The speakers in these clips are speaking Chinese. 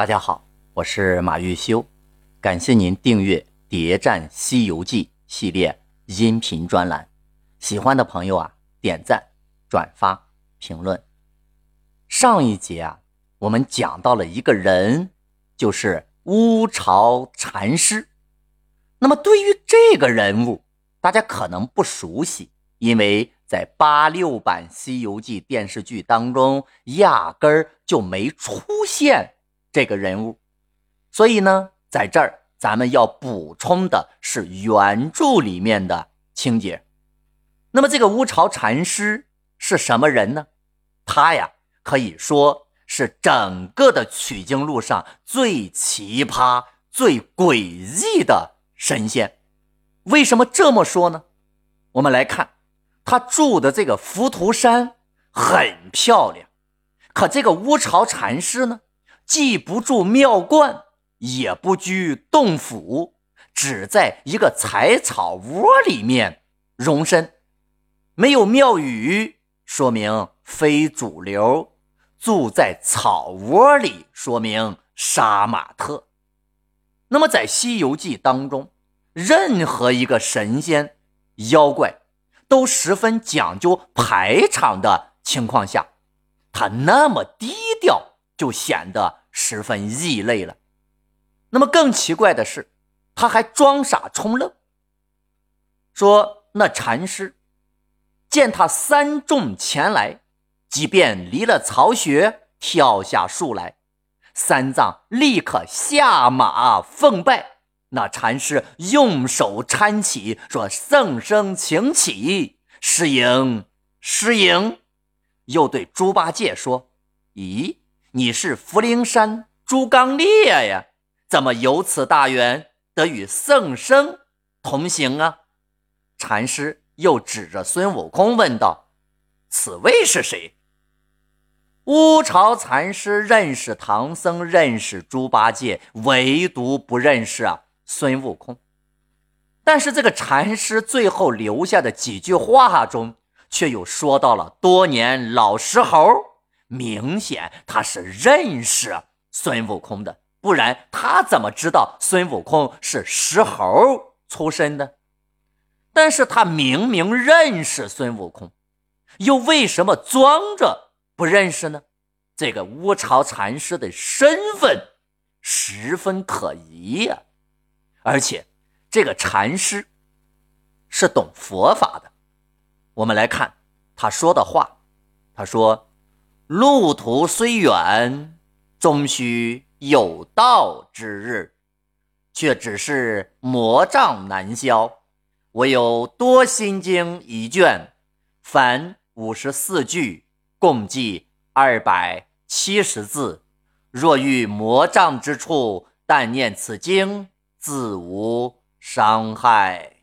大家好，我是马玉修，感谢您订阅谍战西游记系列音频专栏，喜欢的朋友啊，点赞、转发、评论。上一节啊，我们讲到了一个人，就是乌巢禅师。那么对于这个人物，大家可能不熟悉，因为在86版西游记电视剧当中压根儿就没出现这个人物。所以呢，在这儿咱们要补充的是原著里面的情节。那么这个乌巢禅师是什么人呢？他呀，可以说是整个的取经路上最奇葩、最诡异的神仙。为什么这么说呢？我们来看他住的这个浮屠山很漂亮，可这个乌巢禅师呢，既不住庙观，也不居洞府，只在一个柴草窝里面容身。没有庙宇，说明非主流；住在草窝里，说明杀马特。那么在《西游记》当中，任何一个神仙、妖怪都十分讲究排场的情况下，他那么低调就显得十分异类了。那么更奇怪的是，他还装傻充愣，说那禅师见他三众前来，即便离了巢穴，跳下树来，三藏立刻下马奉拜。那禅师用手搀起，说：“圣僧请起，师迎，师迎。”又对猪八戒说：“咦，你是福陵山猪刚鬣呀，怎么有此大缘，得与圣僧同行啊？”禅师又指着孙悟空问道：“此位是谁？”乌巢禅师认识唐僧，认识猪八戒，唯独不认识孙悟空。但是这个禅师最后留下的几句话中，却又说到了多年老石猴，明显他是认识孙悟空的，不然他怎么知道孙悟空是石猴出身的？但是他明明认识孙悟空，又为什么装着不认识呢？这个乌巢禅师的身份十分可疑呀。而且这个禅师是懂佛法的，我们来看他说的话。他说：“路途虽远，终须有道之日，却只是魔障难消，唯有多心经一卷，凡54句，共计270字。若遇魔障之处，但念此经，自无伤害。”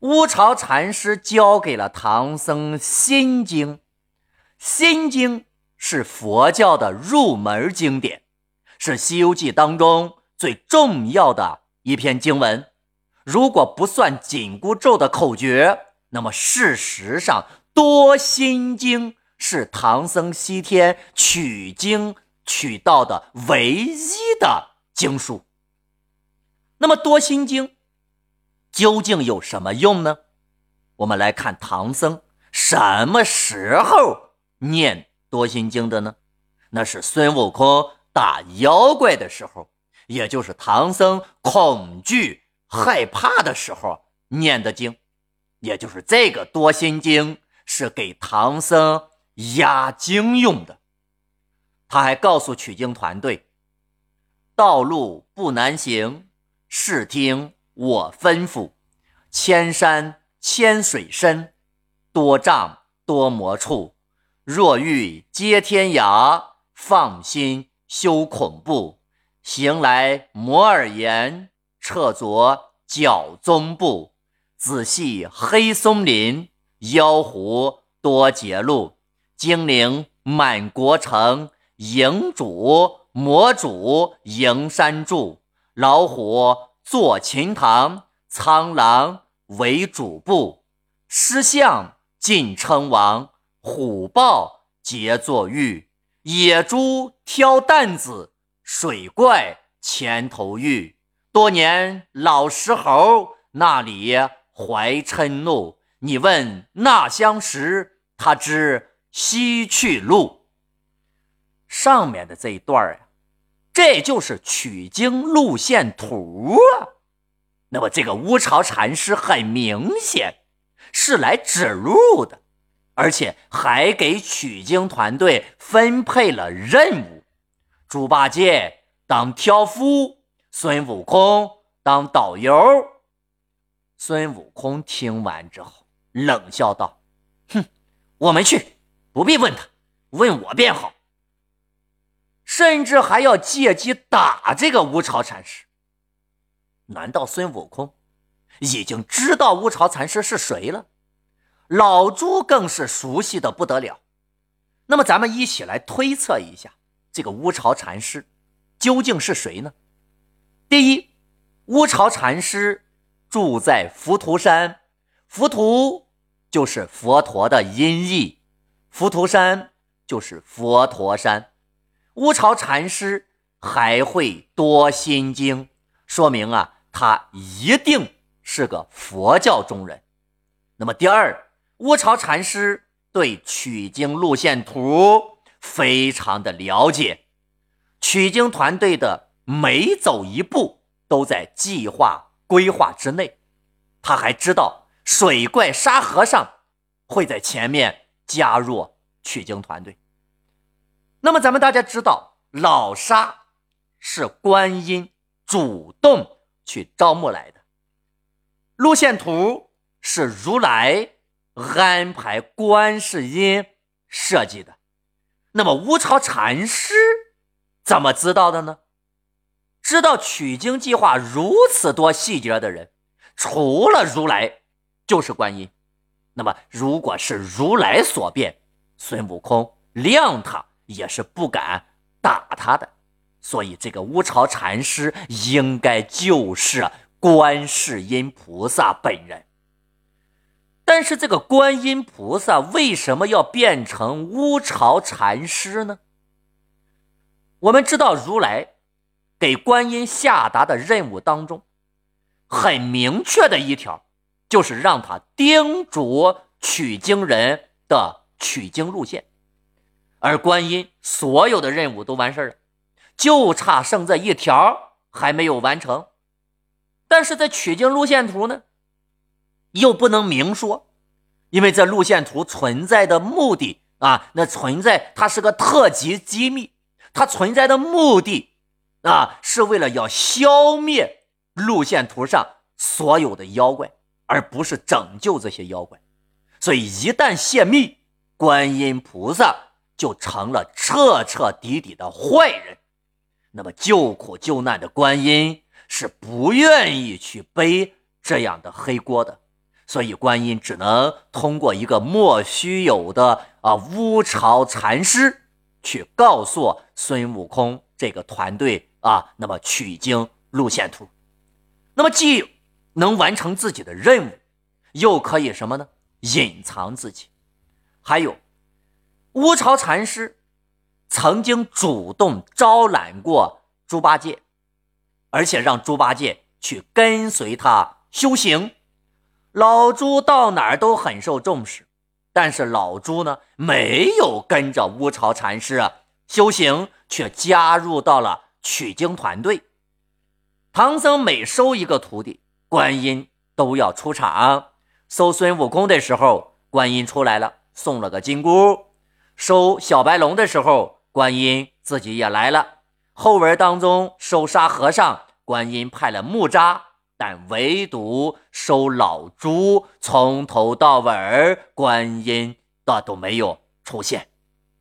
乌巢禅师教给了唐僧心经。心经是佛教的入门经典，是西游记当中最重要的一篇经文。如果不算紧箍咒的口诀，那么事实上多心经是唐僧西天取经取到的唯一的经书。那么多心经究竟有什么用呢？我们来看唐僧什么时候念多心经的呢？那是孙悟空打妖怪的时候，也就是唐僧恐惧害怕的时候念的经。也就是这个多心经是给唐僧压惊用的。他还告诉取经团队，道路不难行，视听我吩咐，千山千水深，多障多魔处，若遇皆天涯，放心休恐怖，行来摩尔岩，撤着脚踪步，仔细黑松林，妖狐多结路，精灵满国城，营主魔主营山住，老虎坐琴堂，苍狼为主部，狮象尽称王，虎豹皆作御，野猪挑担子，水怪前头遇。多年老石猴，那里怀嗔怒。你问那相识，他知西去路。上面的这一段啊，这就是取经路线图啊。那么这个乌巢禅师很明显是来指路的，而且还给取经团队分配了任务。猪八戒当挑夫，孙悟空当导游。孙悟空听完之后冷笑道：哼，我没去，不必问他，问我便好。甚至还要借机打这个乌巢禅师。难道孙悟空已经知道乌巢禅师是谁了？老猪更是熟悉的不得了。那么咱们一起来推测一下，这个乌巢禅师究竟是谁呢？第一，乌巢禅师住在浮屠山，浮屠就是佛陀的音译，浮屠山就是佛陀山。乌巢禅师还会多心经，说明啊，他一定是个佛教中人。那么第二，乌巢禅师对取经路线图非常的了解，取经团队的每走一步都在计划规划之内。他还知道水怪沙和尚会在前面加入取经团队。那么咱们大家知道，老沙是观音主动去招募来的，路线图是如来安排观世音设计的。那么乌巢禅师怎么知道的呢？知道取经计划如此多细节的人，除了如来就是观音。那么如果是如来所变，孙悟空谅他也是不敢打他的。所以这个乌巢禅师应该就是观世音菩萨本人。但是这个观音菩萨为什么要变成乌巢禅师呢？我们知道如来给观音下达的任务当中，很明确的一条就是让他叮嘱取经人的取经路线。而观音所有的任务都完事了，就差剩这一条还没有完成。但是在取经路线图呢，又不能明说，因为这路线图存在的目的啊，那存在它是个特级机密，它存在的目的啊，是为了要消灭路线图上所有的妖怪，而不是拯救这些妖怪。所以一旦泄密，观音菩萨就成了彻彻底底的坏人。那么救苦救难的观音是不愿意去背这样的黑锅的，所以观音只能通过一个莫须有的乌巢禅师去告诉孙悟空这个团队那么取经路线图。那么既能完成自己的任务，又可以什么呢？隐藏自己。还有乌巢禅师曾经主动招揽过猪八戒，而且让猪八戒去跟随他修行。老猪到哪儿都很受重视，但是老猪呢，没有跟着乌巢禅师修行，却加入到了取经团队。唐僧每收一个徒弟，观音都要出场。收孙悟空的时候，观音出来了，送了个金箍。收小白龙的时候，观音自己也来了。后文当中收沙和尚，观音派了木吒，但唯独收老猪，从头到尾观音的都没有出现。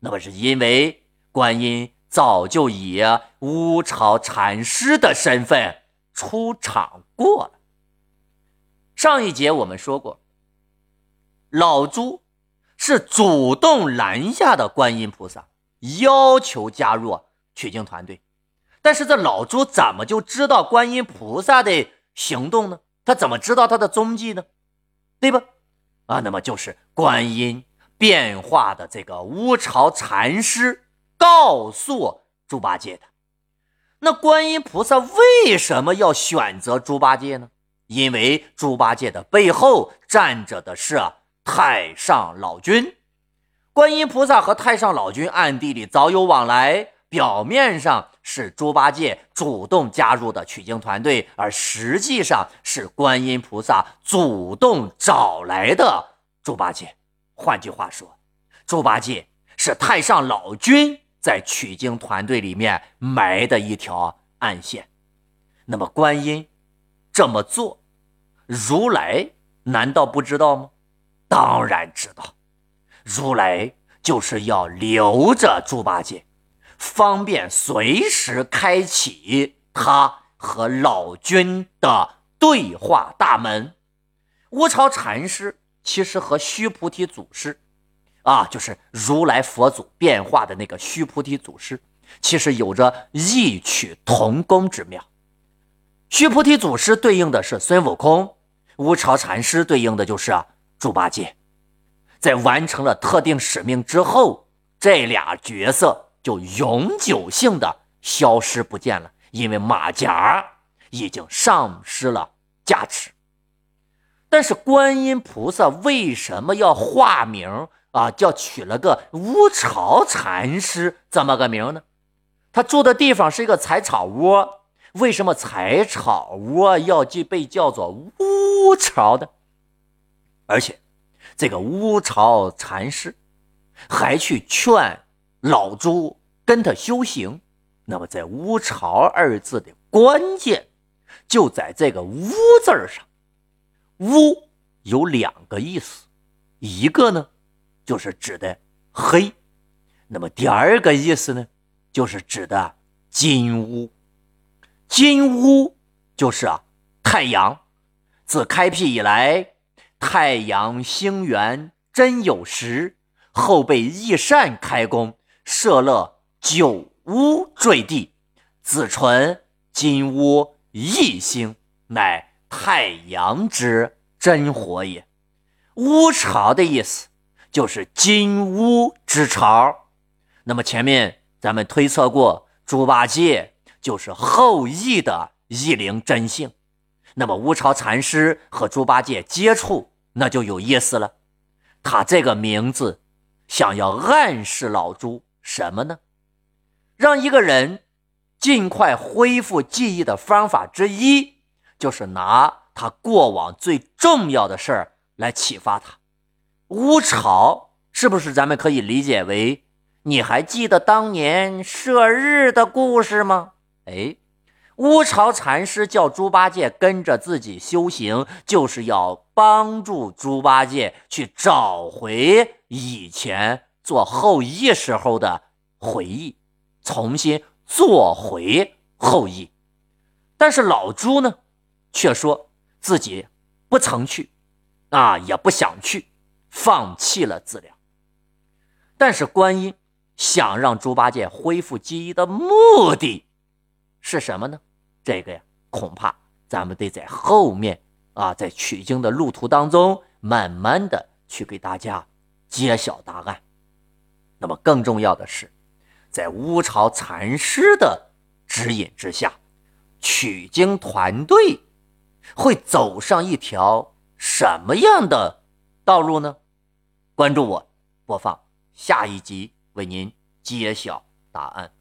那么是因为观音早就以乌巢禅师的身份出场过了。上一节我们说过，老猪是主动拦下的观音菩萨，要求加入取经团队。但是这老猪怎么就知道观音菩萨的行动呢？他怎么知道他的踪迹呢？对吧？那么就是观音变化的这个乌巢禅师告诉猪八戒的。那观音菩萨为什么要选择猪八戒呢？因为猪八戒的背后站着的是太上老君。观音菩萨和太上老君暗地里早有往来，表面上是猪八戒主动加入的取经团队，而实际上是观音菩萨主动找来的猪八戒。换句话说，猪八戒是太上老君在取经团队里面埋的一条暗线。那么观音这么做，如来难道不知道吗？当然知道。如来就是要留着猪八戒，方便随时开启他和老君的对话大门。无超禅师其实和须菩提祖师就是如来佛祖变化的那个须菩提祖师，其实有着异曲同工之妙。须菩提祖师对应的是孙悟空，无超禅师对应的就是猪八戒。在完成了特定使命之后，这俩角色就永久性的消失不见了，因为马甲已经丧失了价值。但是观音菩萨为什么要化名叫取了个乌巢禅师这么个名呢？他住的地方是一个柴草窝，为什么柴草窝要被叫做乌巢的？而且这个乌巢禅师还去劝老猪跟他修行。那么在乌巢二字的关键就在这个乌字上。乌有两个意思，一个呢就是指的黑，那么第二个意思呢就是指的金乌。金乌就是太阳，自开辟以来，太阳星元真有时，后被一善开工，设乐九乌坠地，自存金乌一星，乃太阳之真火也。乌巢的意思就是金乌之巢。那么前面咱们推测过，猪八戒就是后羿的一灵真性。那么乌巢禅师和猪八戒接触，那就有意思了。他这个名字想要暗示老猪什么呢？让一个人尽快恢复记忆的方法之一，就是拿他过往最重要的事儿来启发他。乌巢是不是咱们可以理解为，你还记得当年射日的故事吗？乌巢禅师叫猪八戒跟着自己修行，就是要帮助猪八戒去找回以前做后羿时候的回忆，重新做回后羿。但是老猪呢，却说自己不曾去也不想去，放弃了治疗。但是观音想让猪八戒恢复记忆的目的是什么呢？这个恐怕咱们得在后面在取经的路途当中慢慢的去给大家揭晓答案。那么更重要的是，在乌巢禅师的指引之下，取经团队会走上一条什么样的道路呢？关注我，播放下一集，为您揭晓答案。